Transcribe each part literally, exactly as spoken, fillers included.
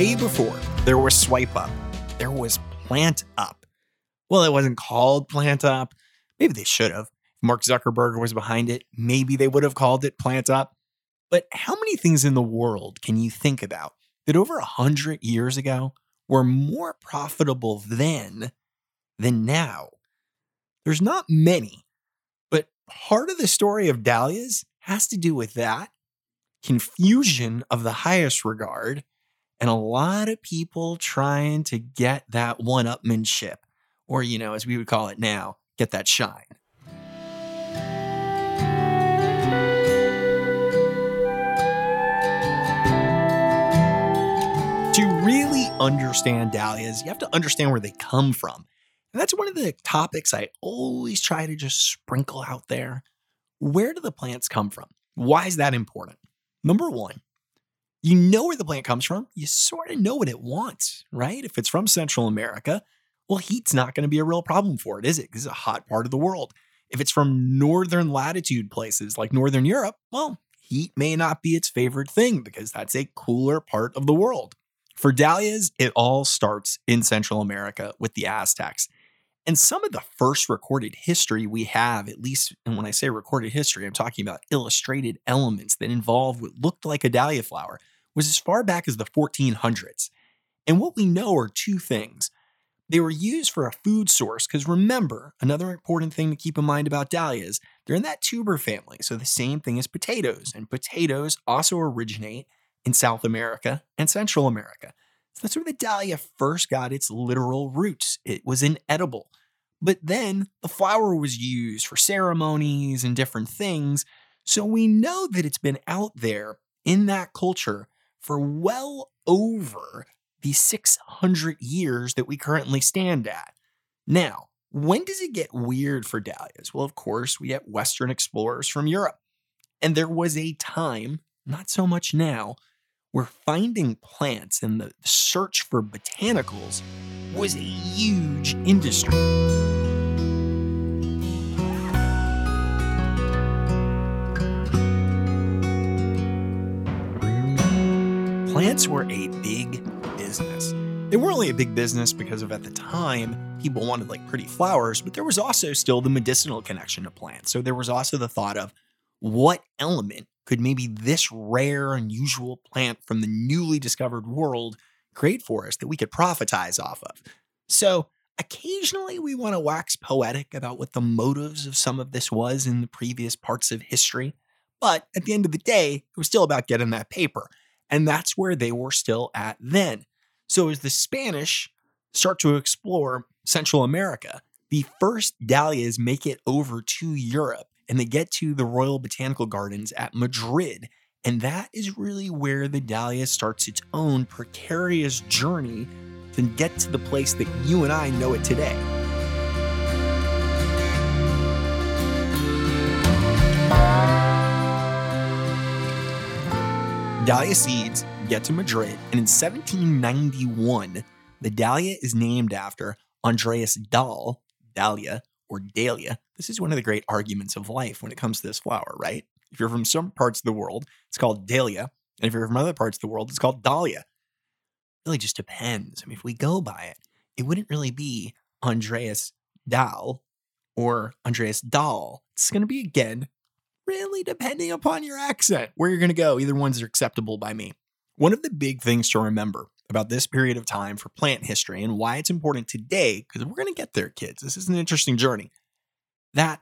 way before there was swipe up, there was plant up. Well, it wasn't called plant up. Maybe they should have. If Mark Zuckerberg was behind it, maybe they would have called it plant up. But how many things in the world can you think about that over one hundred years ago were more profitable then than now? There's not many, but part of the story of dahlias has to do with that confusion of the highest regard and a lot of people trying to get that one-upmanship, or, you know, as we would call it now, get that shine. To really understand dahlias, you have to understand where they come from. And that's one of the topics I always try to just sprinkle out there. Where do the plants come from? Why is that important? Number one, you know where the plant comes from. You sort of know what it wants, right? If it's from Central America, well, heat's not going to be a real problem for it, is it? Because it's a hot part of the world. If it's from northern latitude places like Northern Europe, well, heat may not be its favorite thing because that's a cooler part of the world. For dahlias, it all starts in Central America with the Aztecs. And some of the first recorded history we have, at least, and when I say recorded history, I'm talking about illustrated elements that involve what looked like a dahlia flower, was as far back as the fourteen hundreds. And what we know are two things. They were used for a food source, because remember, another important thing to keep in mind about dahlias, they're in that tuber family. So the same thing as potatoes, and potatoes also originate in South America and Central America. So that's where the dahlia first got its literal roots. It was inedible. But then the flower was used for ceremonies and different things. So we know that it's been out there in that culture for well over the six hundred years that we currently stand at. Now, when does it get weird for dahlias? Well, of course, we get Western explorers from Europe. And there was a time, not so much now, where finding plants and the search for botanicals was a huge industry. Plants were a big business. They were only a big business because of, at the time, people wanted like pretty flowers, but there was also still the medicinal connection to plants. So there was also the thought of what element could maybe this rare, unusual plant from the newly discovered world create for us that we could profitize off of? So occasionally we want to wax poetic about what the motives of some of this was in the previous parts of history. But at the end of the day, it was still about getting that paper. And that's where they were still at then. So as the Spanish start to explore Central America, the first dahlias make it over to Europe. And they get to the Royal Botanical Gardens at Madrid. And that is really where the dahlia starts its own precarious journey to get to the place that you and I know it today. Dahlia seeds get to Madrid, and in seventeen ninety-one, the dahlia is named after Andreas Dahl, Dahlia, or dahlia. This is one of the great arguments of life when it comes to this flower, right? If you're from some parts of the world, it's called dahlia. And if you're from other parts of the world, it's called dahlia. It really just depends. I mean, if we go by it, it wouldn't really be Andreas Dahl or Andreas Dahl. It's going to be, again, really depending upon your accent, where you're going to go. Either ones are acceptable by me. One of the big things to remember about this period of time for plant history and why it's important today, because we're going to get there, kids. This is an interesting journey. That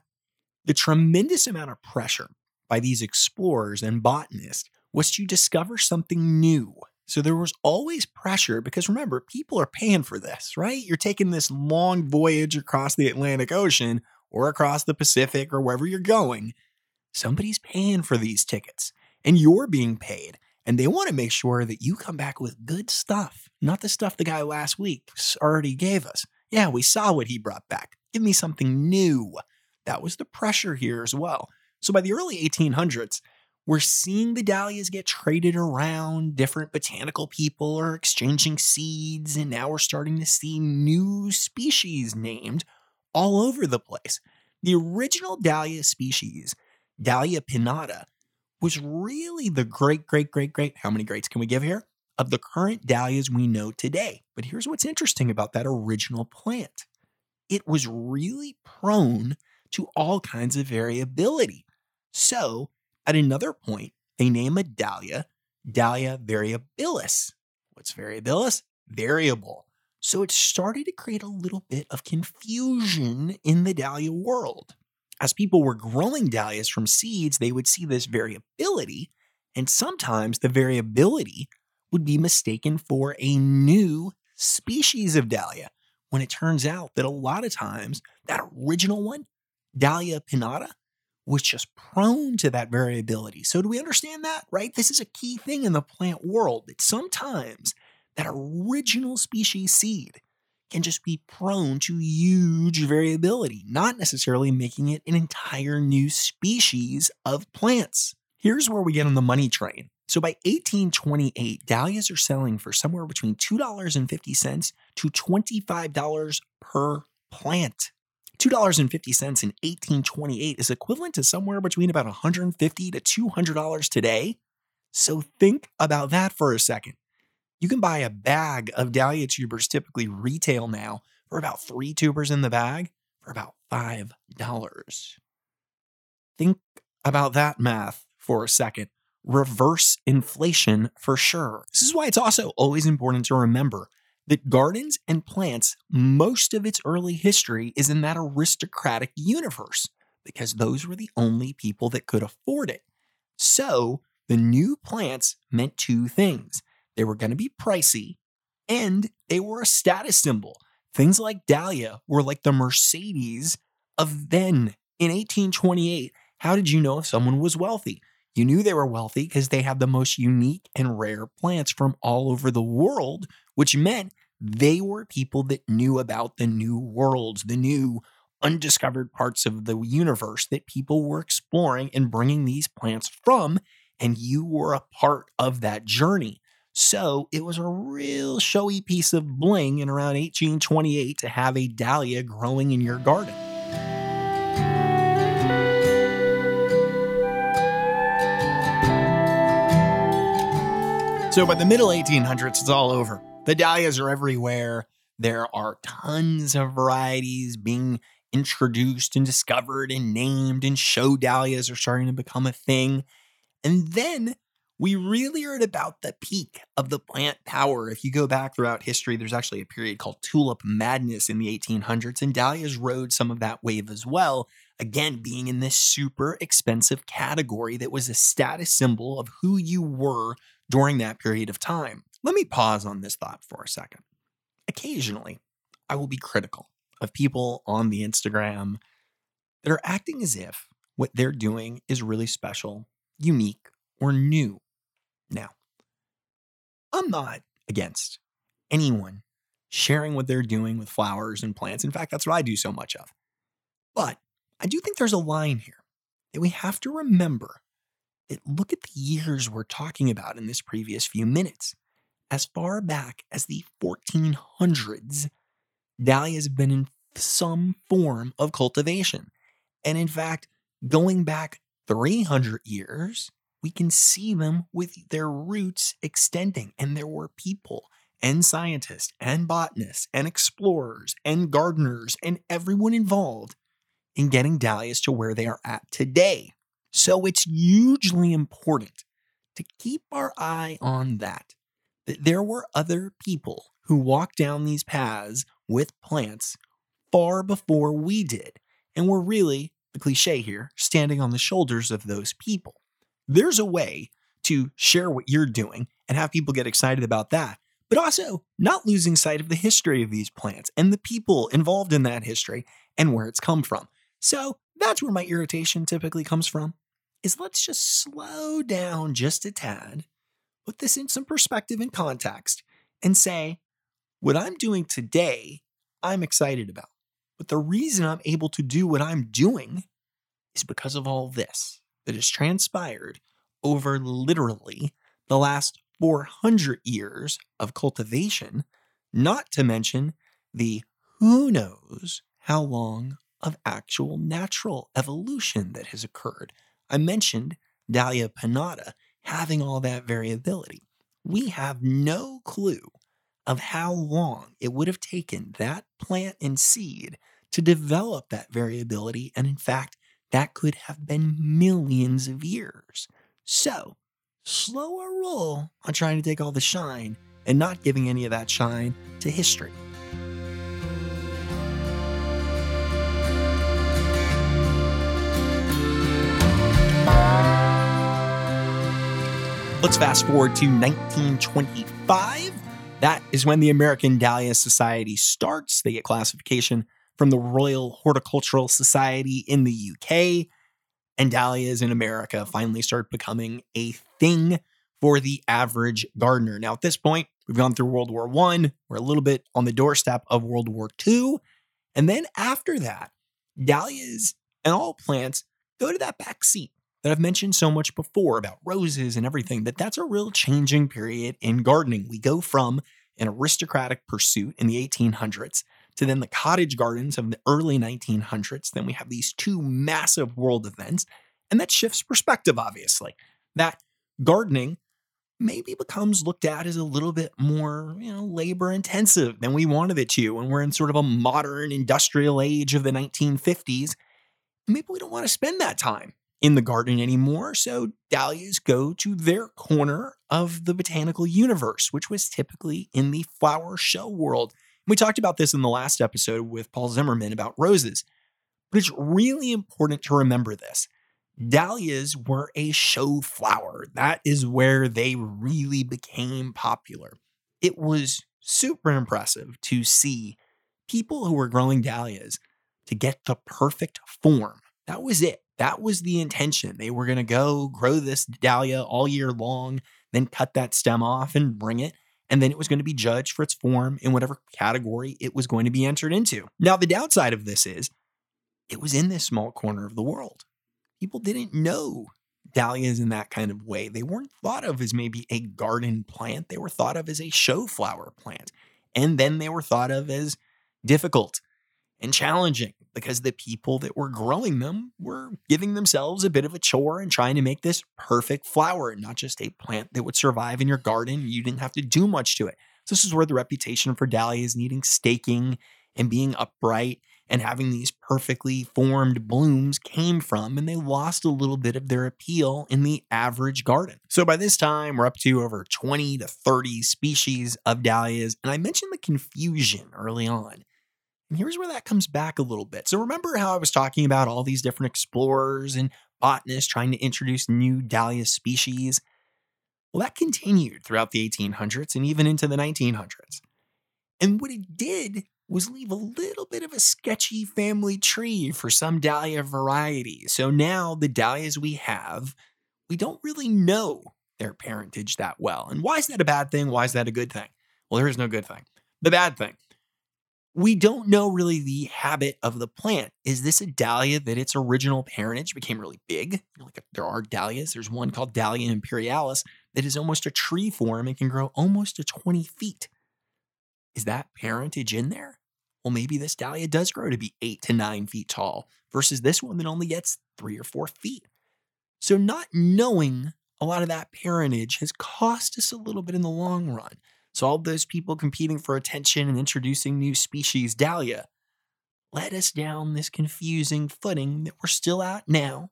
the tremendous amount of pressure by these explorers and botanists was to discover something new. So there was always pressure because, remember, people are paying for this, right? You're taking this long voyage across the Atlantic Ocean or across the Pacific or wherever you're going. Somebody's paying for these tickets and you're being paid. And they want to make sure that you come back with good stuff, not the stuff the guy last week already gave us. Yeah, we saw what he brought back. Give me something new. That was the pressure here as well. So by the early eighteen hundreds, we're seeing the dahlias get traded around. Different botanical people are exchanging seeds, and now we're starting to see new species named all over the place. The original dahlia species, Dahlia Pinnata, was really the great, great, great, great, how many greats can we give here? of the current dahlias we know today. But here's what's interesting about that original plant. It was really prone to all kinds of variability. So at another point, they name a dahlia, Dahlia variabilis. What's variabilis? Variable. So it started to create a little bit of confusion in the dahlia world. As people were growing dahlias from seeds, they would see this variability, and sometimes the variability would be mistaken for a new species of dahlia, when it turns out that a lot of times that original one, Dahlia Pinnata, was just prone to that variability. So do we understand that, right? This is a key thing in the plant world, that sometimes that original species seed can just be prone to huge variability, not necessarily making it an entire new species of plants. Here's where we get on the money train. So by eighteen twenty-eight, dahlias are selling for somewhere between two dollars and fifty cents to twenty-five dollars per plant. two dollars and fifty cents in eighteen twenty-eight is equivalent to somewhere between about one hundred fifty dollars to two hundred dollars today. So think about that for a second. You can buy a bag of dahlia tubers, typically retail now, for about three tubers in the bag for about five dollars. Think about that math for a second. Reverse inflation for sure. This is why it's also always important to remember that gardens and plants, most of its early history is in that aristocratic universe, because those were the only people that could afford it. So the new plants meant two things. They were going to be pricey, and they were a status symbol. Things like dahlia were like the Mercedes of then. In eighteen twenty-eight, how did you know if someone was wealthy? You knew they were wealthy because they had the most unique and rare plants from all over the world, which meant they were people that knew about the new worlds, the new undiscovered parts of the universe that people were exploring and bringing these plants from, and you were a part of that journey. So it was a real showy piece of bling in around eighteen twenty-eight to have a dahlia growing in your garden. So by the middle eighteen hundreds, it's all over. The dahlias are everywhere. There are tons of varieties being introduced and discovered and named, and show dahlias are starting to become a thing. And then we really are at about the peak of the plant power. If you go back throughout history, there's actually a period called tulip madness in the eighteen hundreds, and dahlias rode some of that wave as well, again, being in this super expensive category that was a status symbol of who you were during that period of time. Let me pause on this thought for a second. Occasionally, I will be critical of people on the Instagram that are acting as if what they're doing is really special, unique, or new. Now, I'm not against anyone sharing what they're doing with flowers and plants. In fact, that's what I do so much of. But I do think there's a line here that we have to remember, that look at the years we're talking about in this previous few minutes. As far back as the fourteen hundreds, dahlias have been in some form of cultivation. And in fact, going back three hundred years, we can see them with their roots extending, and there were people and scientists and botanists and explorers and gardeners and everyone involved in getting dahlias to where they are at today. So it's hugely important to keep our eye on that, that there were other people who walked down these paths with plants far before we did, and we're really, the cliche here, standing on the shoulders of those people. There's a way to share what you're doing and have people get excited about that, but also not losing sight of the history of these plants and the people involved in that history and where it's come from. So that's where my irritation typically comes from, is let's just slow down just a tad, put this in some perspective and context, and say, what I'm doing today, I'm excited about. But the reason I'm able to do what I'm doing is because of all this that has transpired over literally the last four hundred years of cultivation, not to mention the who knows how long of actual natural evolution that has occurred. I mentioned Dahlia Pinnata having all that variability. we have no clue of how long it would have taken that plant and seed to develop that variability. And in fact, that could have been millions of years. So, slower roll on trying to take all the shine and not giving any of that shine to history. Let's fast forward to nineteen twenty-five. That is when the American Dahlia Society starts. They get classification from the Royal Horticultural Society in the U K. And dahlias in America finally start becoming a thing for the average gardener. Now, at this point, we've gone through World War One. We're a little bit on the doorstep of World War Two. And then after that, dahlias and all plants go to that back seat that I've mentioned so much before about roses and everything, that that's a real changing period in gardening. We go from an aristocratic pursuit in the eighteen hundreds to then the cottage gardens of the early nineteen hundreds. Then we have these two massive world events, and that shifts perspective, obviously. That gardening maybe becomes looked at as a little bit more, you know, labor intensive than we wanted it to. And we're in sort of a modern industrial age of the nineteen fifties. Maybe we don't want to spend that time in the garden anymore, so dahlias go to their corner of the botanical universe, which was typically in the flower show world. And we talked about this in the last episode with Paul Zimmerman about roses, but it's really important to remember this. Dahlias were a show flower. That is where they really became popular. It was super impressive to see people who were growing dahlias to get the perfect form. That was it. That was the intention. They were going to go grow this dahlia all year long, then cut that stem off and bring it. And then it was going to be judged for its form in whatever category it was going to be entered into. Now, the downside of this is it was in this small corner of the world. People didn't know dahlias in that kind of way. They weren't thought of as maybe a garden plant. They were thought of as a show flower plant. And then they were thought of as difficult and challenging, because the people that were growing them were giving themselves a bit of a chore and trying to make this perfect flower, not just a plant that would survive in your garden. You didn't have to do much to it. So this is where the reputation for dahlias needing staking and being upright and having these perfectly formed blooms came from, and they lost a little bit of their appeal in the average garden. So by this time, we're up to over twenty to thirty species of dahlias, and I mentioned the confusion early on. And here's where that comes back a little bit. So remember how I was talking about all these different explorers and botanists trying to introduce new dahlia species? Well, that continued throughout the eighteen hundreds and even into the nineteen hundreds. And what it did was leave a little bit of a sketchy family tree for some dahlia varieties. So now the dahlias we have, we don't really know their parentage that well. And why is that a bad thing? Why is that a good thing? Well, there is no good thing. The bad thing. We don't know really the habit of the plant. Is this a dahlia that its original parentage became really big? Like, there are dahlias. There's one called Dahlia Imperialis that is almost a tree form and can grow almost to twenty feet. Is that parentage in there? Well, maybe this dahlia does grow to be eight to nine feet tall versus this one that only gets three or four feet. So not knowing a lot of that parentage has cost us a little bit in the long run. So all those people competing for attention and introducing new species dahlia led us down this confusing footing that we're still at now.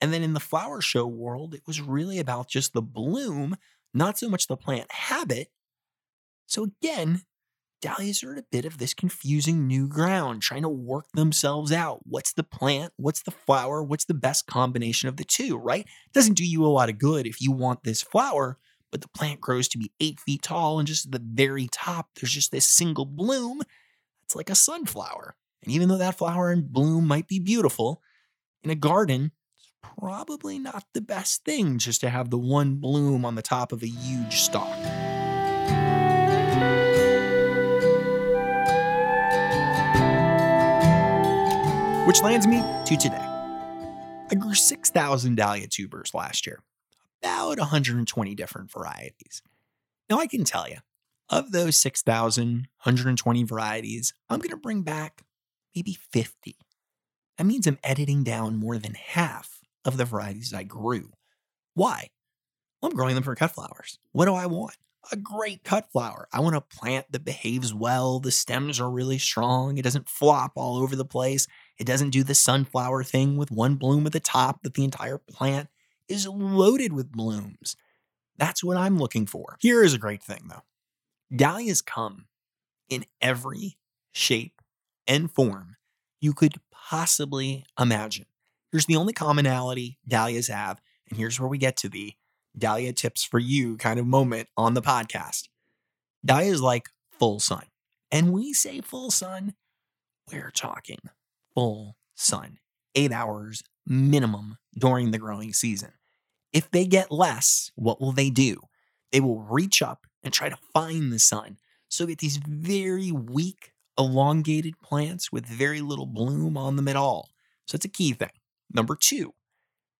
And then in the flower show world, it was really about just the bloom, not so much the plant habit. So again, dahlias are at a bit of this confusing new ground, trying to work themselves out. What's the plant? What's the flower? What's the best combination of the two, right? It doesn't do you a lot of good if you want this flower, but the plant grows to be eight feet tall, and just at the very top, there's just this single bloom. It's like a sunflower. And even though that flower and bloom might be beautiful, in a garden, it's probably not the best thing just to have the one bloom on the top of a huge stalk. Which lands me to today. I grew six thousand dahlia tubers last year. About one hundred twenty different varieties. Now, I can tell you, of those six thousand one hundred twenty varieties, I'm going to bring back maybe fifty. That means I'm editing down more than half of the varieties I grew. Why? Well, I'm growing them for cut flowers. What do I want? a great cut flower. I want a plant that behaves well. The stems are really strong. It doesn't flop all over the place. It doesn't do the sunflower thing with one bloom at the top that the entire plant is loaded with blooms. That's what I'm looking for. Here is a great thing, though. Dahlias come in every shape and form you could possibly imagine. Here's the only commonality dahlias have, and here's where we get to the Dahlia tips for you kind of moment on the podcast. Dahlia is like full sun. And we say full sun, we're talking full sun, eight hours minimum during the growing season. If they get less, what will they do? They will reach up and try to find the sun. So get these very weak, elongated plants with very little bloom on them at all. So it's a key thing. Number two,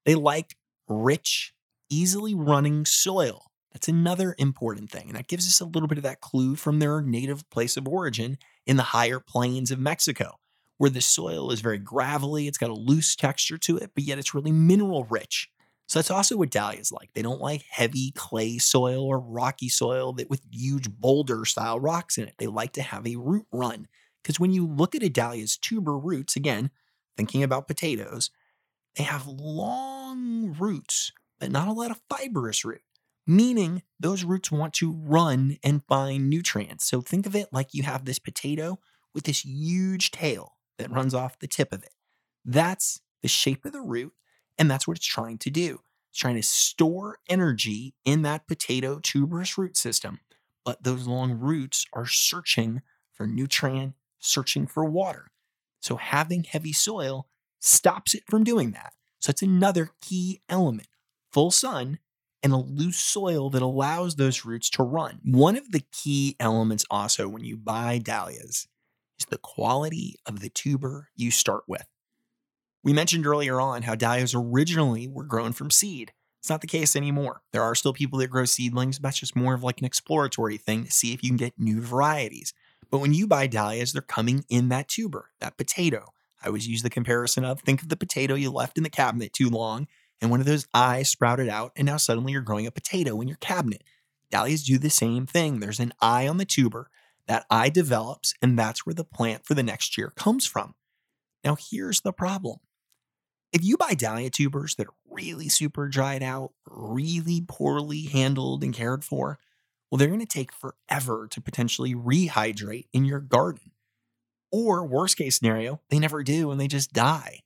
they like rich, easily running soil. That's another important thing. And that gives us a little bit of that clue from their native place of origin in the higher plains of Mexico, where the soil is very gravelly. It's got a loose texture to it, but yet it's really mineral rich. So that's also what dahlias like. They don't like heavy clay soil or rocky soil that with huge boulder style rocks in it. They like to have a root run. Because when you look at a dahlia's tuber roots, again, thinking about potatoes, they have long roots, but not a lot of fibrous root, meaning those roots want to run and find nutrients. So think of it like you have this potato with this huge tail that runs off the tip of it. That's the shape of the root. And that's what it's trying to do. It's trying to store energy in that potato tuberous root system. But those long roots are searching for nutrient, searching for water. So having heavy soil stops it from doing that. So it's another key element. Full sun and a loose soil that allows those roots to run. One of the key elements also when you buy dahlias is the quality of the tuber you start with. We mentioned earlier on how dahlias originally were grown from seed. It's not the case anymore. There are still people that grow seedlings, but that's just more of like an exploratory thing to see if you can get new varieties. But when you buy dahlias, they're coming in that tuber, that potato. I always use the comparison of, think of the potato you left in the cabinet too long, and one of those eyes sprouted out, and now suddenly you're growing a potato in your cabinet. Dahlias do the same thing. There's an eye on the tuber. That eye develops, and that's where the plant for the next year comes from. Now, here's the problem. If you buy dahlia tubers that are really super dried out, really poorly handled and cared for, well, they're going to take forever to potentially rehydrate in your garden. Or worst case scenario, they never do and they just die.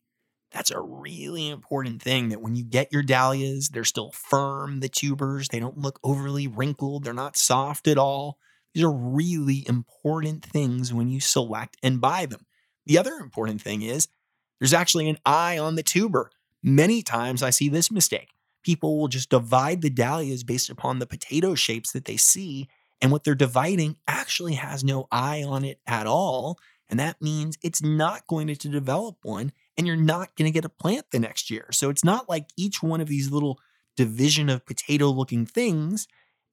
That's a really important thing that when you get your dahlias, they're still firm, the tubers, they don't look overly wrinkled, they're not soft at all. These are really important things when you select and buy them. The other important thing is, there's actually an eye on the tuber. Many times I see this mistake. People will just divide the dahlias based upon the potato shapes that they see, and what they're dividing actually has no eye on it at all, and that means it's not going to develop one, and you're not going to get a plant the next year. So it's not like each one of these little division of potato-looking things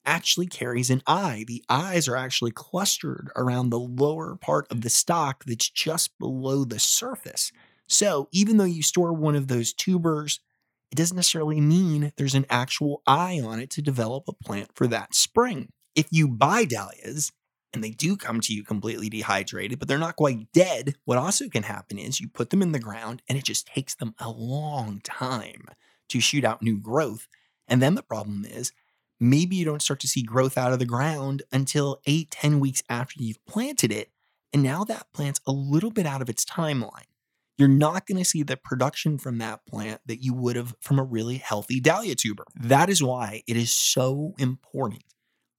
actually carries an eye. The eyes are actually clustered around the lower part of the stalk that's just below the surface. So even though you store one of those tubers, it doesn't necessarily mean there's an actual eye on it to develop a plant for that spring. If you buy dahlias and they do come to you completely dehydrated, but they're not quite dead, what also can happen is you put them in the ground and it just takes them a long time to shoot out new growth. And then the problem is maybe you don't start to see growth out of the ground until eight, ten weeks after you've planted it. And now that plant's a little bit out of its timeline. You're not going to see the production from that plant that you would have from a really healthy dahlia tuber. That is why it is so important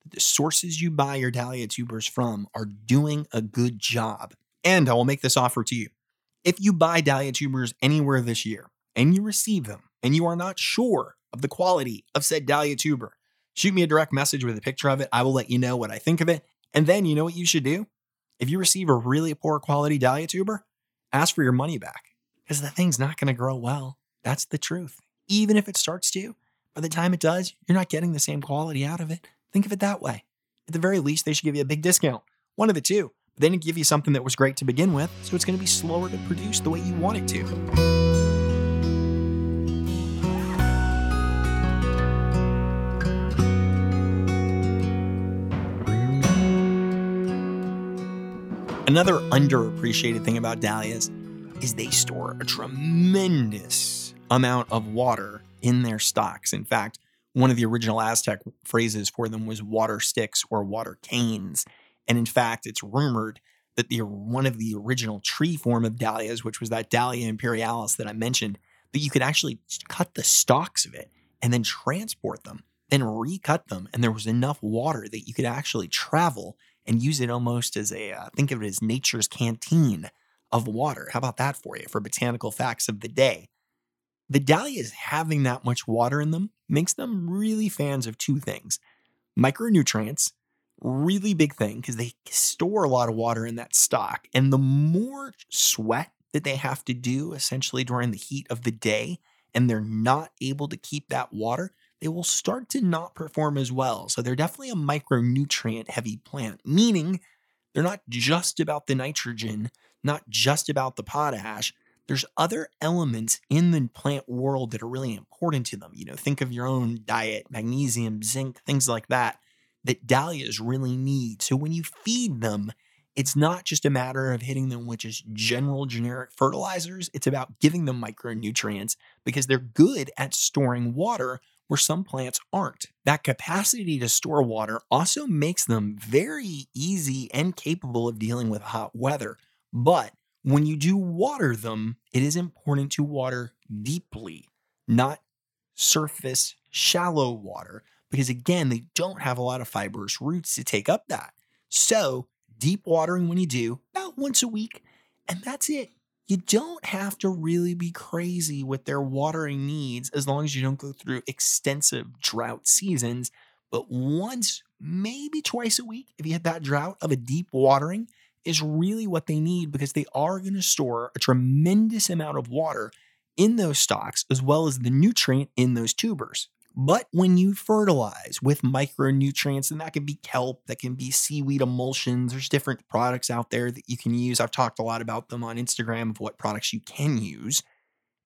that the sources you buy your dahlia tubers from are doing a good job. And I will make this offer to you. If you buy dahlia tubers anywhere this year and you receive them and you are not sure of the quality of said dahlia tuber, shoot me a direct message with a picture of it. I will let you know what I think of it. And then you know what you should do? If you receive a really poor quality dahlia tuber, ask for your money back, because the thing's not going to grow well. That's the truth. Even if it starts to, by the time it does, you're not getting the same quality out of it. Think of it that way. At the very least, they should give you a big discount. One of the two. But they didn't give you something that was great to begin with, so it's going to be slower to produce the way you want it to. Another underappreciated thing about dahlias is they store a tremendous amount of water in their stalks. In fact, one of the original Aztec phrases for them was water sticks or water canes. And in fact, it's rumored that the one of the original tree form of dahlias, which was that Dahlia Imperialis that I mentioned, that you could actually cut the stalks of it and then transport them, then recut them. And there was enough water that you could actually travel and use it almost as a, uh, think of it as nature's canteen of water. How about that for you, for botanical facts of the day? The dahlias having that much water in them makes them really fans of two things. Micronutrients, really big thing, because they store a lot of water in that stock. And the more sweat that they have to do essentially during the heat of the day, and they're not able to keep that water, they will start to not perform as well. So they're definitely a micronutrient heavy plant, meaning they're not just about the nitrogen, not just about the potash. There's other elements in the plant world that are really important to them. You know, think of your own diet, magnesium, zinc, things like that, that dahlias really need. So when you feed them, it's not just a matter of hitting them with just general generic fertilizers. It's about giving them micronutrients because they're good at storing water where some plants aren't. That capacity to store water also makes them very easy and capable of dealing with hot weather. But when you do water them, it is important to water deeply, not surface shallow water, because again, they don't have a lot of fibrous roots to take up that. So deep watering when you do, about once a week, and that's it. You don't have to really be crazy with their watering needs as long as you don't go through extensive drought seasons. But once, maybe twice a week, if you hit that drought of a deep watering, is really what they need because they are going to store a tremendous amount of water in those stalks as well as the nutrient in those tubers. But when you fertilize with micronutrients, and that can be kelp, that can be seaweed emulsions, there's different products out there that you can use. I've talked a lot about them on Instagram of what products you can use.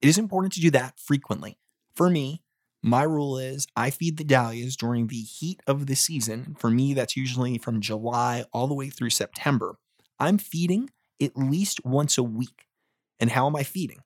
It is important to do that frequently. For me, my rule is I feed the dahlias during the heat of the season. For me, that's usually from July all the way through September. I'm feeding at least once a week. And how am I feeding?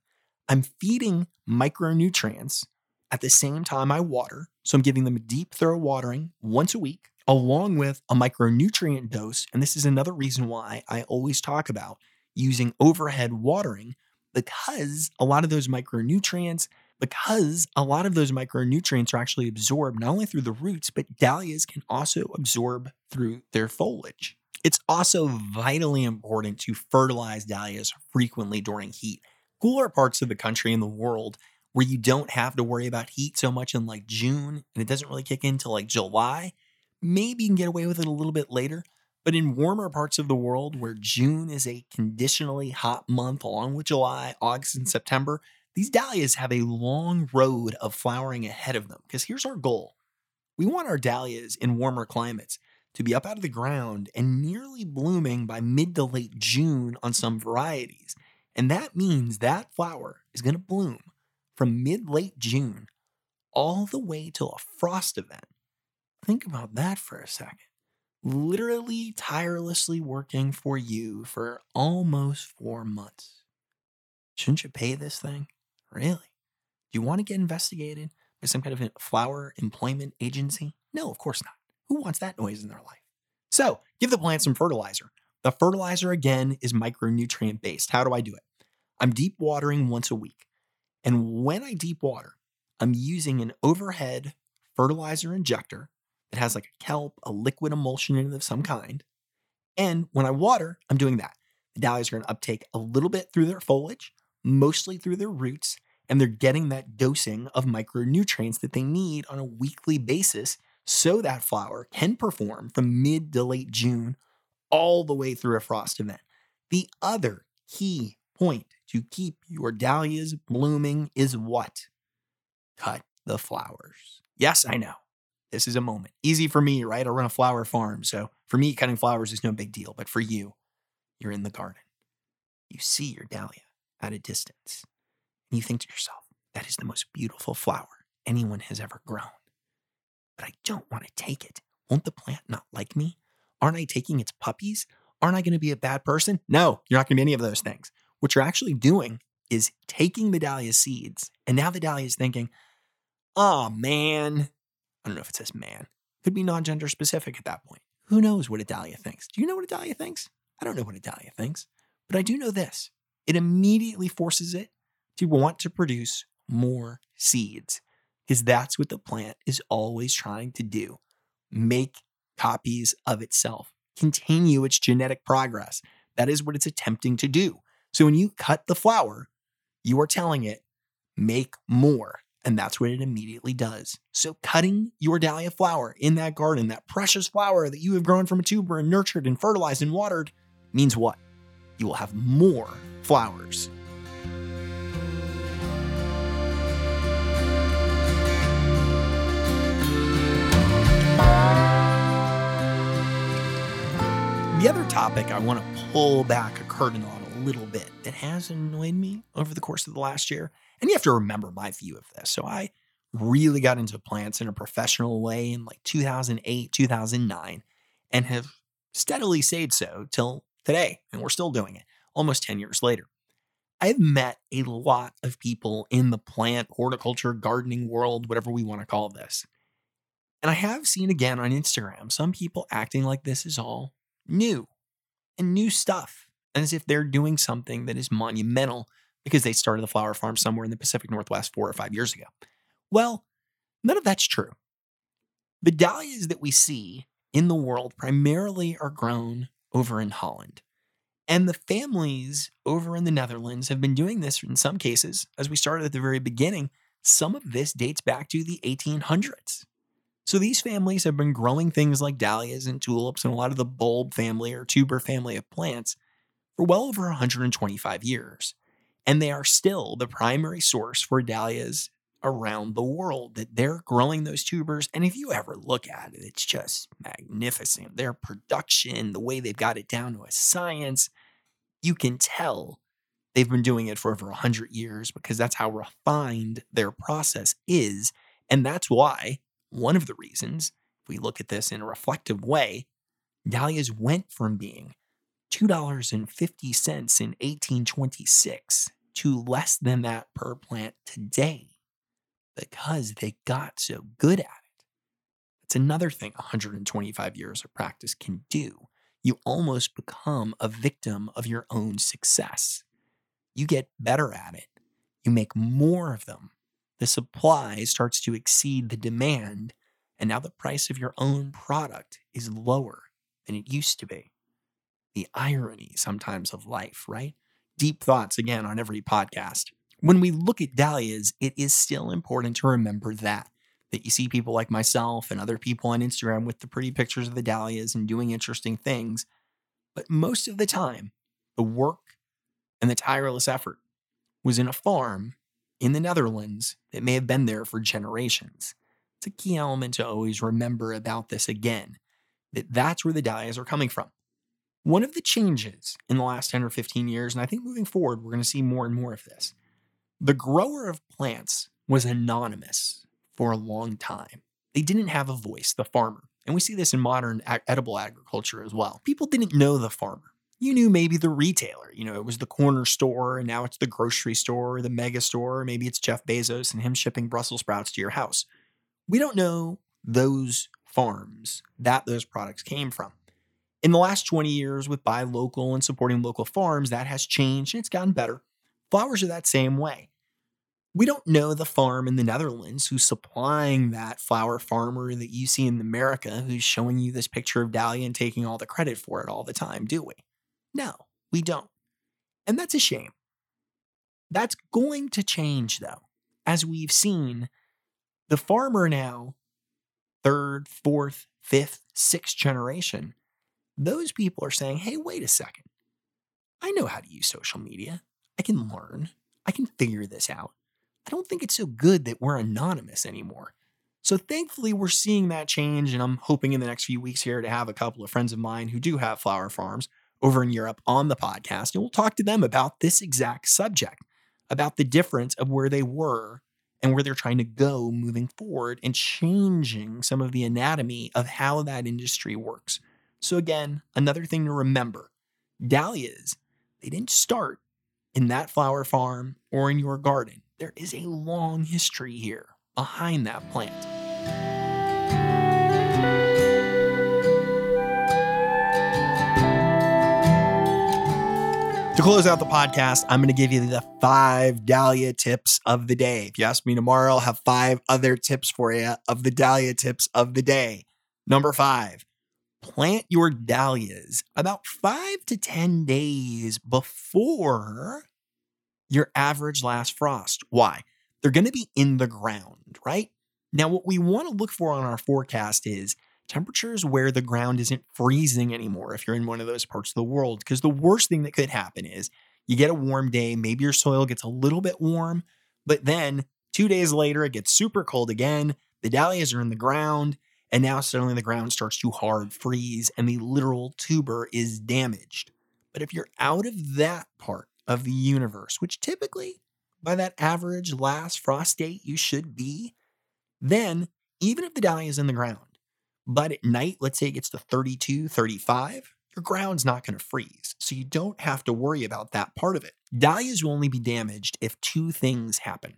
I'm feeding micronutrients at the same time I water. So I'm giving them a deep, thorough watering once a week, along with a micronutrient dose. And this is another reason why I always talk about using overhead watering, because a lot of those micronutrients, because a lot of those micronutrients are actually absorbed not only through the roots, but dahlias can also absorb through their foliage. It's also vitally important to fertilize dahlias frequently during heat. Cooler parts of the country and the world where you don't have to worry about heat so much in like June, and it doesn't really kick in till like July, maybe you can get away with it a little bit later. But in warmer parts of the world where June is a conditionally hot month along with July, August, and September, these dahlias have a long road of flowering ahead of them. Because here's our goal. We want our dahlias in warmer climates to be up out of the ground and nearly blooming by mid to late June on some varieties. And that means that flower is going to bloom from mid-late June all the way till a frost event. Think about that for a second. Literally tirelessly working for you for almost four months. Shouldn't you pay this thing? Really? Do you want to get investigated by some kind of a flower employment agency? No, of course not. Who wants that noise in their life? So give the plant some fertilizer. The fertilizer, again, is micronutrient-based. How do I do it? I'm deep watering once a week. And when I deep water, I'm using an overhead fertilizer injector that has like a kelp, a liquid emulsion in it of some kind. And when I water, I'm doing that. The dahlias are going to uptake a little bit through their foliage, mostly through their roots, and they're getting that dosing of micronutrients that they need on a weekly basis so that flower can perform from mid to late June all the way through a frost event. The other key point to keep your dahlias blooming is what? Cut the flowers. Yes, I know. This is a moment. Easy for me, right? I run a flower farm. So for me, cutting flowers is no big deal. But for you, you're in the garden. You see your dahlia at a distance. And you think to yourself, that is the most beautiful flower anyone has ever grown. But I don't want to take it. Won't the plant not like me? Aren't I taking its puppies? Aren't I going to be a bad person? No, you're not going to be any of those things. What you're actually doing is taking the dahlia seeds, and now the dahlia is thinking, oh man, I don't know if it says man. Could be non-gender specific at that point. Who knows what a dahlia thinks? Do you know what a dahlia thinks? I don't know what a dahlia thinks, but I do know this. It immediately forces it to want to produce more seeds because that's what the plant is always trying to do. Make copies of itself. Continue its genetic progress. That is what it's attempting to do. So when you cut the flower, you are telling it, make more. And that's what it immediately does. So cutting your dahlia flower in that garden, that precious flower that you have grown from a tuber and nurtured and fertilized and watered, means what? You will have more flowers. The other topic I want to pull back a curtain on a little bit that has annoyed me over the course of the last year, and you have to remember my view of this. So I really got into plants in a professional way in like two thousand eight, two thousand nine, and have steadily stayed so till today. And we're still doing it almost ten years later. I've met a lot of people in the plant, horticulture, gardening world, whatever we want to call this. And I have seen again on Instagram, some people acting like this is all new and new stuff, as if they're doing something that is monumental because they started the flower farm somewhere in the Pacific Northwest four or five years ago. Well, none of that's true. The dahlias that we see in the world primarily are grown over in Holland. And the families over in the Netherlands have been doing this in some cases. As we started at the very beginning, some of this dates back to the eighteen hundreds. So these families have been growing things like dahlias and tulips and a lot of the bulb family or tuber family of plants for well over one hundred twenty-five years. And they are still the primary source for dahlias around the world, that they're growing those tubers. And if you ever look at it, it's just magnificent. Their production, the way they've got it down to a science, you can tell they've been doing it for over one hundred years because that's how refined their process is. And that's why, one of the reasons, if we look at this in a reflective way, dahlias went from being two dollars and fifty cents in eighteen twenty-six to less than that per plant today, because they got so good at it. That's another thing one hundred twenty-five years of practice can do. You almost become a victim of your own success. You get better at it. You make more of them. The supply starts to exceed the demand, and now the price of your own product is lower than it used to be. The irony sometimes of life, right? Deep thoughts again on every podcast. When we look at dahlias, it is still important to remember that, that you see people like myself and other people on Instagram with the pretty pictures of the dahlias and doing interesting things. But most of the time, the work and the tireless effort was in a farm in the Netherlands that may have been there for generations. It's a key element to always remember about this again, that that's where the dahlias are coming from. One of the changes in the last ten or fifteen years, and I think moving forward, we're going to see more and more of this. The grower of plants was anonymous for a long time. They didn't have a voice, the farmer. And we see this in modern ag- edible agriculture as well. People didn't know the farmer. You knew maybe the retailer. You know, it was the corner store, and now it's the grocery store, the mega store. Maybe it's Jeff Bezos and him shipping Brussels sprouts to your house. We don't know those farms that those products came from. In the last twenty years with buy local and supporting local farms, that has changed and it's gotten better. Flowers are that same way. We don't know the farm in the Netherlands who's supplying that flower farmer that you see in America who's showing you this picture of dahlia and taking all the credit for it all the time, do we? No, we don't. And that's a shame. That's going to change though. As we've seen, the farmer now, third, fourth, fifth, sixth generation, those people are saying, hey, wait a second. I know how to use social media. I can learn. I can figure this out. I don't think it's so good that we're anonymous anymore. So thankfully, we're seeing that change, and I'm hoping in the next few weeks here to have a couple of friends of mine who do have flower farms over in Europe on the podcast, and we'll talk to them about this exact subject, about the difference of where they were and where they're trying to go moving forward and changing some of the anatomy of how that industry works. So again, another thing to remember, dahlias, they didn't start in that flower farm or in your garden. There is a long history here behind that plant. To close out the podcast, I'm going to give you the five dahlia tips of the day. If you ask me tomorrow, I'll have five other tips for you of the dahlia tips of the day. Number five, plant your dahlias about five to ten days before your average last frost. Why? They're going to be in the ground, right? Now, what we want to look for on our forecast is temperatures where the ground isn't freezing anymore if you're in one of those parts of the world, because the worst thing that could happen is you get a warm day, maybe your soil gets a little bit warm, but then two days later, it gets super cold again. The dahlias are in the ground, and now suddenly the ground starts to hard freeze and the literal tuber is damaged. But if you're out of that part of the universe, which typically by that average last frost date you should be, then even if the dahlia is in the ground, but at night, let's say it gets to thirty-two, thirty-five, your ground's not going to freeze. So you don't have to worry about that part of it. Dahlias will only be damaged if two things happen.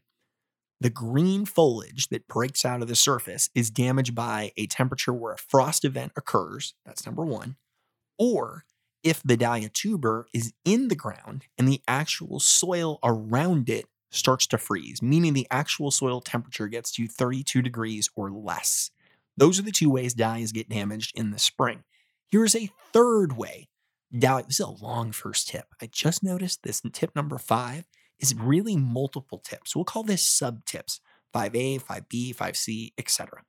The green foliage that breaks out of the surface is damaged by a temperature where a frost event occurs. That's number one. Or if the dahlia tuber is in the ground and the actual soil around it starts to freeze, meaning the actual soil temperature gets to thirty-two degrees or less. Those are the two ways dahlias get damaged in the spring. Here's a third way. Dahlia, this is a long first tip. I just noticed this in tip number five. Is really multiple tips. We'll call this sub-tips, five A, five B, five C, et cetera.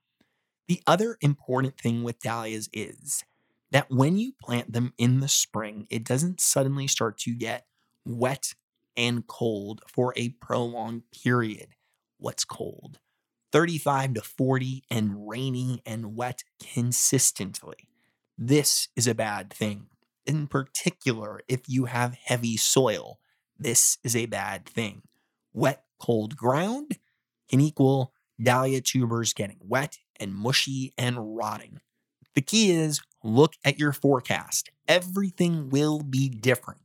The other important thing with dahlias is that when you plant them in the spring, it doesn't suddenly start to get wet and cold for a prolonged period. What's cold? thirty-five to forty and rainy and wet consistently. This is a bad thing. In particular, if you have heavy soil, this is a bad thing. Wet, cold ground can equal dahlia tubers getting wet and mushy and rotting. The key is look at your forecast. Everything will be different.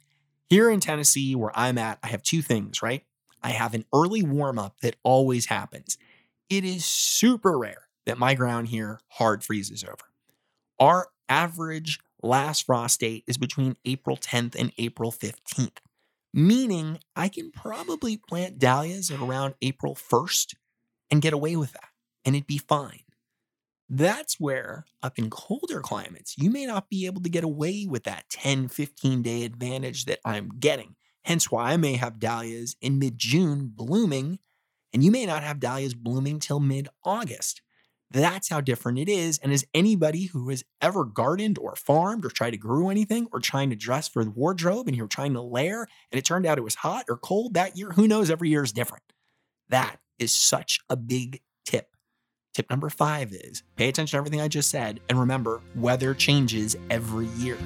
Here in Tennessee, where I'm at, I have two things, right? I have an early warm-up that always happens. It is super rare that my ground here hard freezes over. Our average last frost date is between April tenth and April fifteenth. Meaning I can probably plant dahlias at around April first and get away with that, and it'd be fine. That's where up in colder climates, you may not be able to get away with that ten, fifteen day advantage that I'm getting. Hence why I may have dahlias in mid-June blooming, and you may not have dahlias blooming till mid-August. That's how different it is. And as anybody who has ever gardened or farmed or tried to grow anything or trying to dress for the wardrobe and you were trying to layer and it turned out it was hot or cold that year, who knows? Every year is different. That is such a big tip. Tip number five is pay attention to everything I just said. And remember, weather changes every year.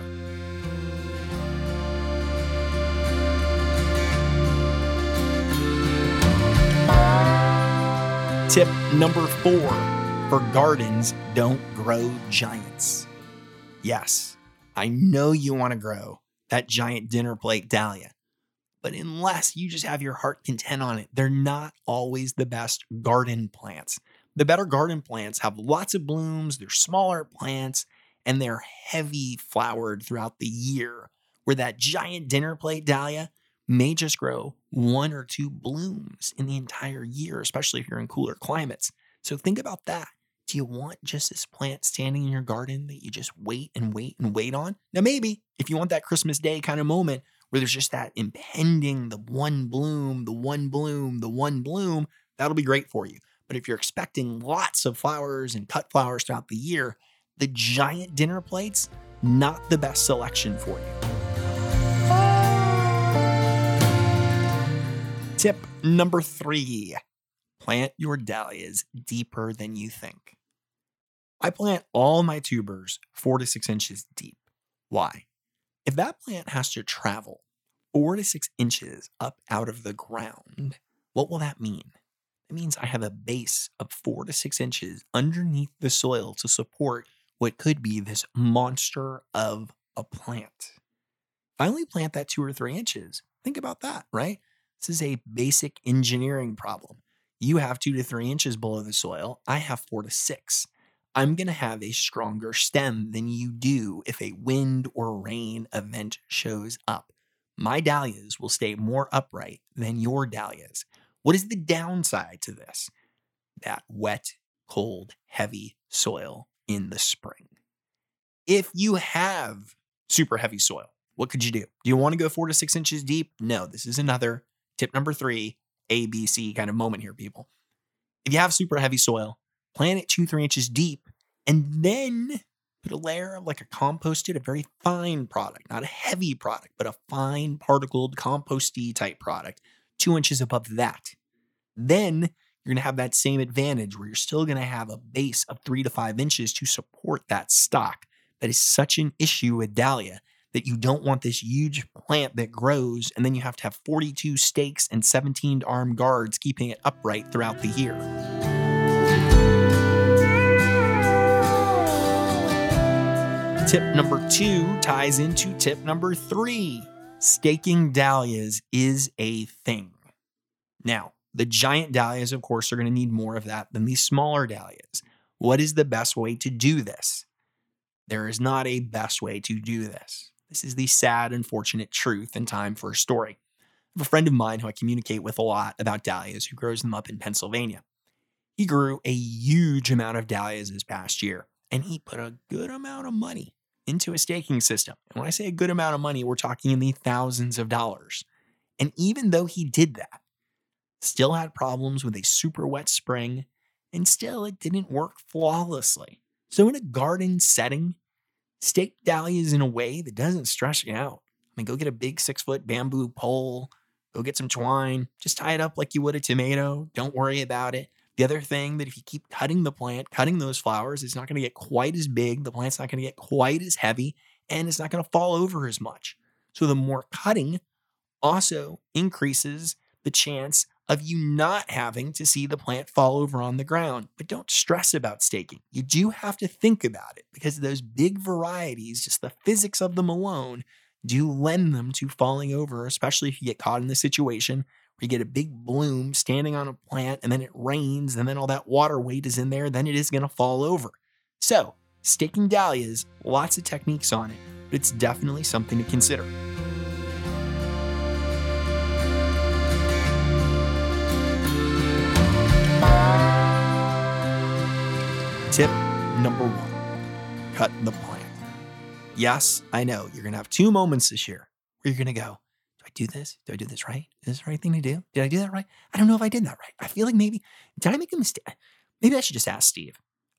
Tip number four. For gardens, don't grow giants. Yes, I know you want to grow that giant dinner plate dahlia, but unless you just have your heart content on it, they're not always the best garden plants. The better garden plants have lots of blooms, they're smaller plants, and they're heavy flowered throughout the year, where that giant dinner plate dahlia may just grow one or two blooms in the entire year, especially if you're in cooler climates. So think about that. Do you want just this plant standing in your garden that you just wait and wait and wait on? Now, maybe if you want that Christmas Day kind of moment where there's just that impending, the one bloom, the one bloom, the one bloom, that'll be great for you. But if you're expecting lots of flowers and cut flowers throughout the year, the giant dinner plates, not the best selection for you. Tip number three. Plant your dahlias deeper than you think. I plant all my tubers four to six inches deep. Why? If that plant has to travel four to six inches up out of the ground, what will that mean? It means I have a base of four to six inches underneath the soil to support what could be this monster of a plant. Finally plant that two or three inches. Think about that, right? This is a basic engineering problem. You have two to three inches below the soil. I have four to six. I'm going to have a stronger stem than you do if a wind or rain event shows up. My dahlias will stay more upright than your dahlias. What is the downside to this? That wet, cold, heavy soil in the spring. If you have super heavy soil, what could you do? Do you want to go four to six inches deep? No, this is another tip number three, A, B, C kind of moment here, people. If you have super heavy soil, plant it two, three inches deep, and then put a layer of like a composted, a very fine product, not a heavy product, but a fine particled composty type product, two inches above that. Then you're going to have that same advantage where you're still going to have a base of three to five inches to support that stock. That is such an issue with dahlia that you don't want this huge plant that grows and then you have to have forty-two stakes and seventeen armed guards keeping it upright throughout the year. Tip number two ties into tip number three. Staking dahlias is a thing. Now, the giant dahlias, of course, are going to need more of that than these smaller dahlias. What is the best way to do this? There is not a best way to do this. This is the sad, unfortunate truth and time for a story. I have a friend of mine who I communicate with a lot about dahlias who grows them up in Pennsylvania. He grew a huge amount of dahlias this past year, and he put a good amount of money into a staking system. And when I say a good amount of money, we're talking in the thousands of dollars. And even though he did that, still had problems with a super wet spring, and still it didn't work flawlessly. So in a garden setting, stake dahlias in a way that doesn't stress you out. I mean, go get a big six-foot bamboo pole, go get some twine, just tie it up like you would a tomato. Don't worry about it. The other thing that if you keep cutting the plant, cutting those flowers, it's not going to get quite as big. The plant's not going to get quite as heavy, and it's not going to fall over as much. So the more cutting also increases the chance of you not having to see the plant fall over on the ground. But don't stress about staking. You do have to think about it because those big varieties, just the physics of them alone, do lend them to falling over, especially if you get caught in the situation where you get a big bloom standing on a plant and then it rains and then all that water weight is in there, then it is going to fall over. So staking dahlias, lots of techniques on it, but it's definitely something to consider. Tip number one, cut the plant. Yes, I know you're going to have two moments this year where you're going to go, do I do this? Do I do this right? Is this the right thing to do? Did I do that right? I don't know if I did that right. I feel like maybe, did I make a mistake? Maybe I should just ask Steve.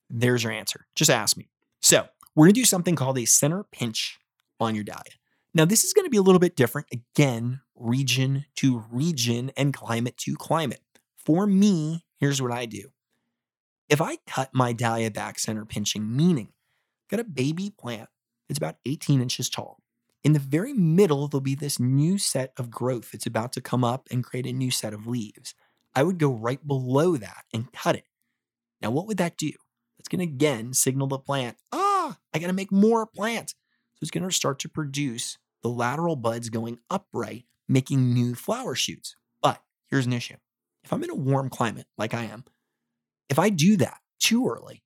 There's your answer. Just ask me. So we're going to do something called a center pinch on your dahlia. Now this is going to be a little bit different. Again, region to region and climate to climate. For me, here's what I do. If I cut my dahlia back center pinching, meaning I've got a baby plant that's about eighteen inches tall. In the very middle, there'll be this new set of growth that's about to come up and create a new set of leaves. I would go right below that and cut it. Now, what would that do? That's going to again signal the plant, ah, I got to make more plants. So it's going to start to produce the lateral buds going upright, making new flower shoots. But here's an issue. If I'm in a warm climate like I am, if I do that too early,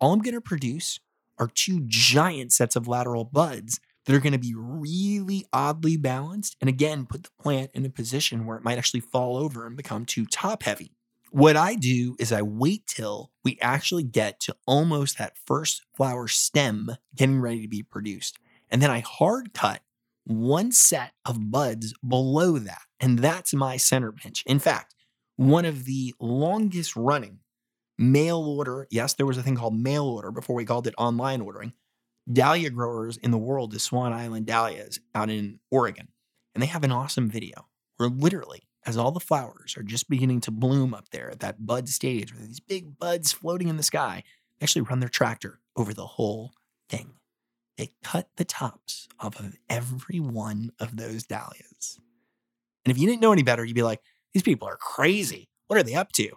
all I'm going to produce are two giant sets of lateral buds that are going to be really oddly balanced and again, put the plant in a position where it might actually fall over and become too top heavy. What I do is I wait till we actually get to almost that first flower stem getting ready to be produced. And then I hard cut one set of buds below that. And that's my center pinch. In fact, one of the longest running mail order, yes, there was a thing called mail order before we called it online ordering, dahlia growers in the world is Swan Island Dahlias out in Oregon. And they have an awesome video where literally, as all the flowers are just beginning to bloom up there at that bud stage with these big buds floating in the sky, they actually run their tractor over the whole thing. They cut the tops off of every one of those dahlias. And if you didn't know any better, you'd be like, these people are crazy. What are they up to?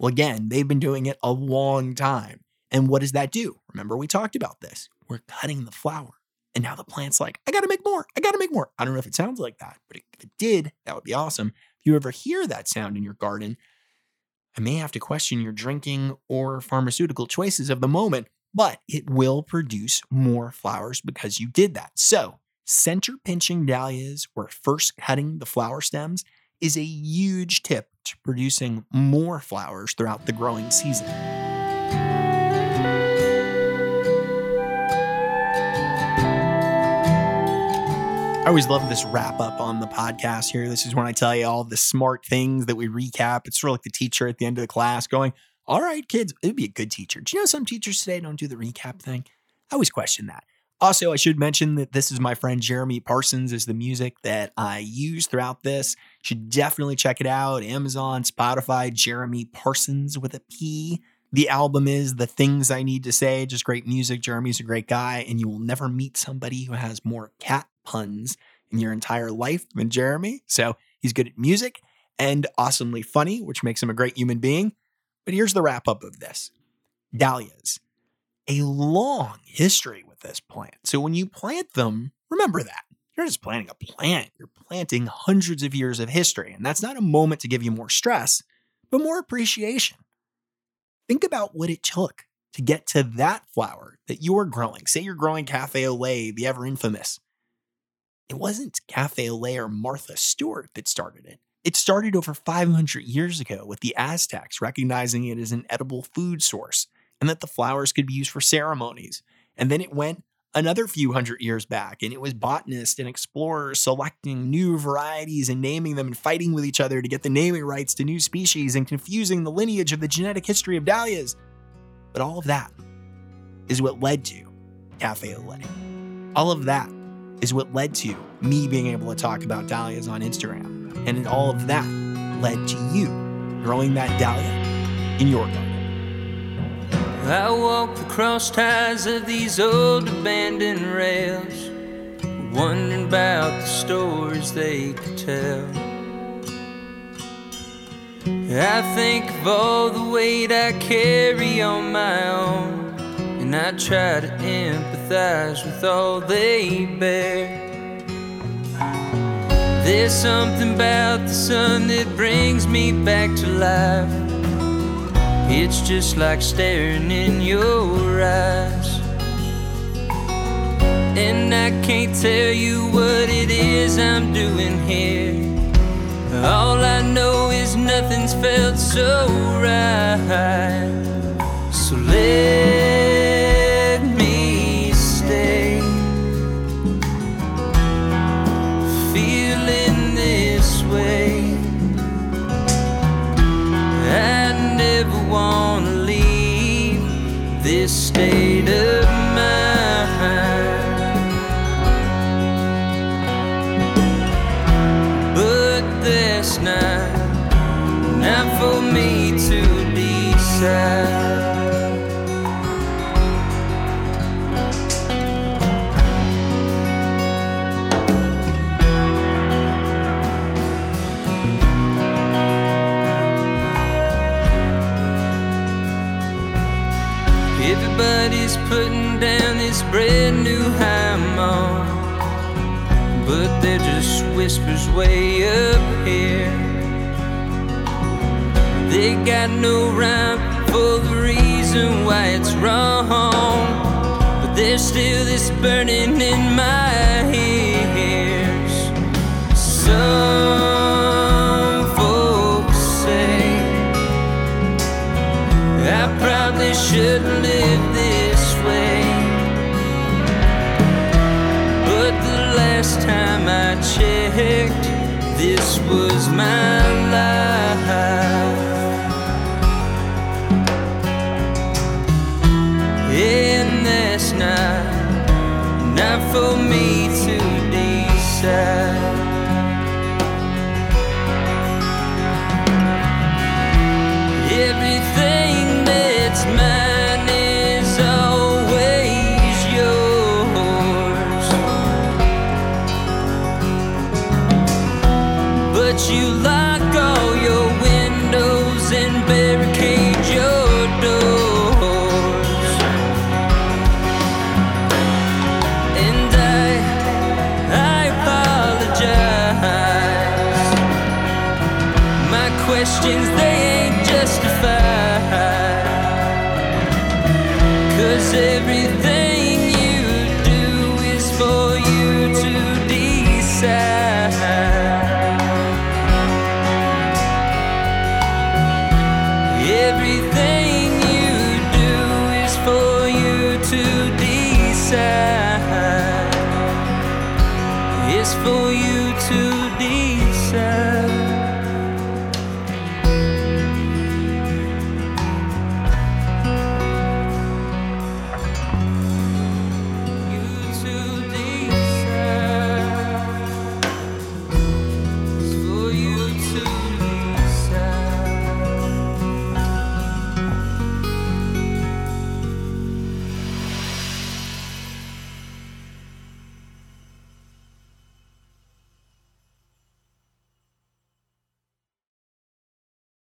Well, again, they've been doing it a long time. And what does that do? Remember, we talked about this. We're cutting the flower. And now the plant's like, I got to make more. I got to make more. I don't know if it sounds like that, but if it did, that would be awesome. If you ever hear that sound in your garden, I may have to question your drinking or pharmaceutical choices of the moment, but it will produce more flowers because you did that. So center pinching dahlias, or first cutting the flower stems, is a huge tip to producing more flowers throughout the growing season. I always love this wrap up on the podcast here. This is when I tell you all the smart things that we recap. It's sort of like the teacher at the end of the class going, all right, kids, it'd be a good teacher. Do you know some teachers today don't do the recap thing? I always question that. Also, I should mention that this is my friend Jeremy Parsons is the music that I use throughout this. You should definitely check it out. Amazon, Spotify, Jeremy Parsons with a P. The album is The Things I Need to Say. Just great music. Jeremy's a great guy, and you will never meet somebody who has more cat puns in your entire life than Jeremy. So he's good at music and awesomely funny, which makes him a great human being. But here's the wrap up of this. Dahlias, a long history with this plant. So when you plant them, remember that. You're just planting a plant. You're planting hundreds of years of history. And that's not a moment to give you more stress, but more appreciation. Think about what it took to get to that flower that you were growing. Say you're growing Cafe au Lait, the ever infamous. It wasn't Cafe au Lait or Martha Stewart that started it. It started over five hundred years ago with the Aztecs recognizing it as an edible food source and that the flowers could be used for ceremonies. And then it went another few hundred years back, and it was botanists and explorers selecting new varieties and naming them and fighting with each other to get the naming rights to new species and confusing the lineage of the genetic history of dahlias. But all of that is what led to Cafe au Lait. All of that is what led to me being able to talk about dahlias on Instagram. And all of that led to you growing that dahlia in your garden. I walk the cross ties of these old abandoned rails, wondering about the stories they could tell. I think of all the weight I carry on my own, and I try to empathize with all they bear. There's something about the sun that brings me back to life. It's just like staring in your eyes. And I can't tell you what it is I'm doing here. All I know is nothing's felt so right. So let me stay, feeling this way. I never wanna leave this state of mind, but there's not not for me to decide. Everybody's putting down this brand new high mold, but they're just whispers way up here. They got no rhyme for the reason why it's wrong, but there's still this burning in my ears. Some folks say I probably shouldn't live this way, but the last time I checked, this was my life. And that's not, not for me to decide. Everything that's mine is always yours, but you lock questions, they ain't justified. 'Cause everything you do is for you to decide. Everything you do is for you to decide. It's for you to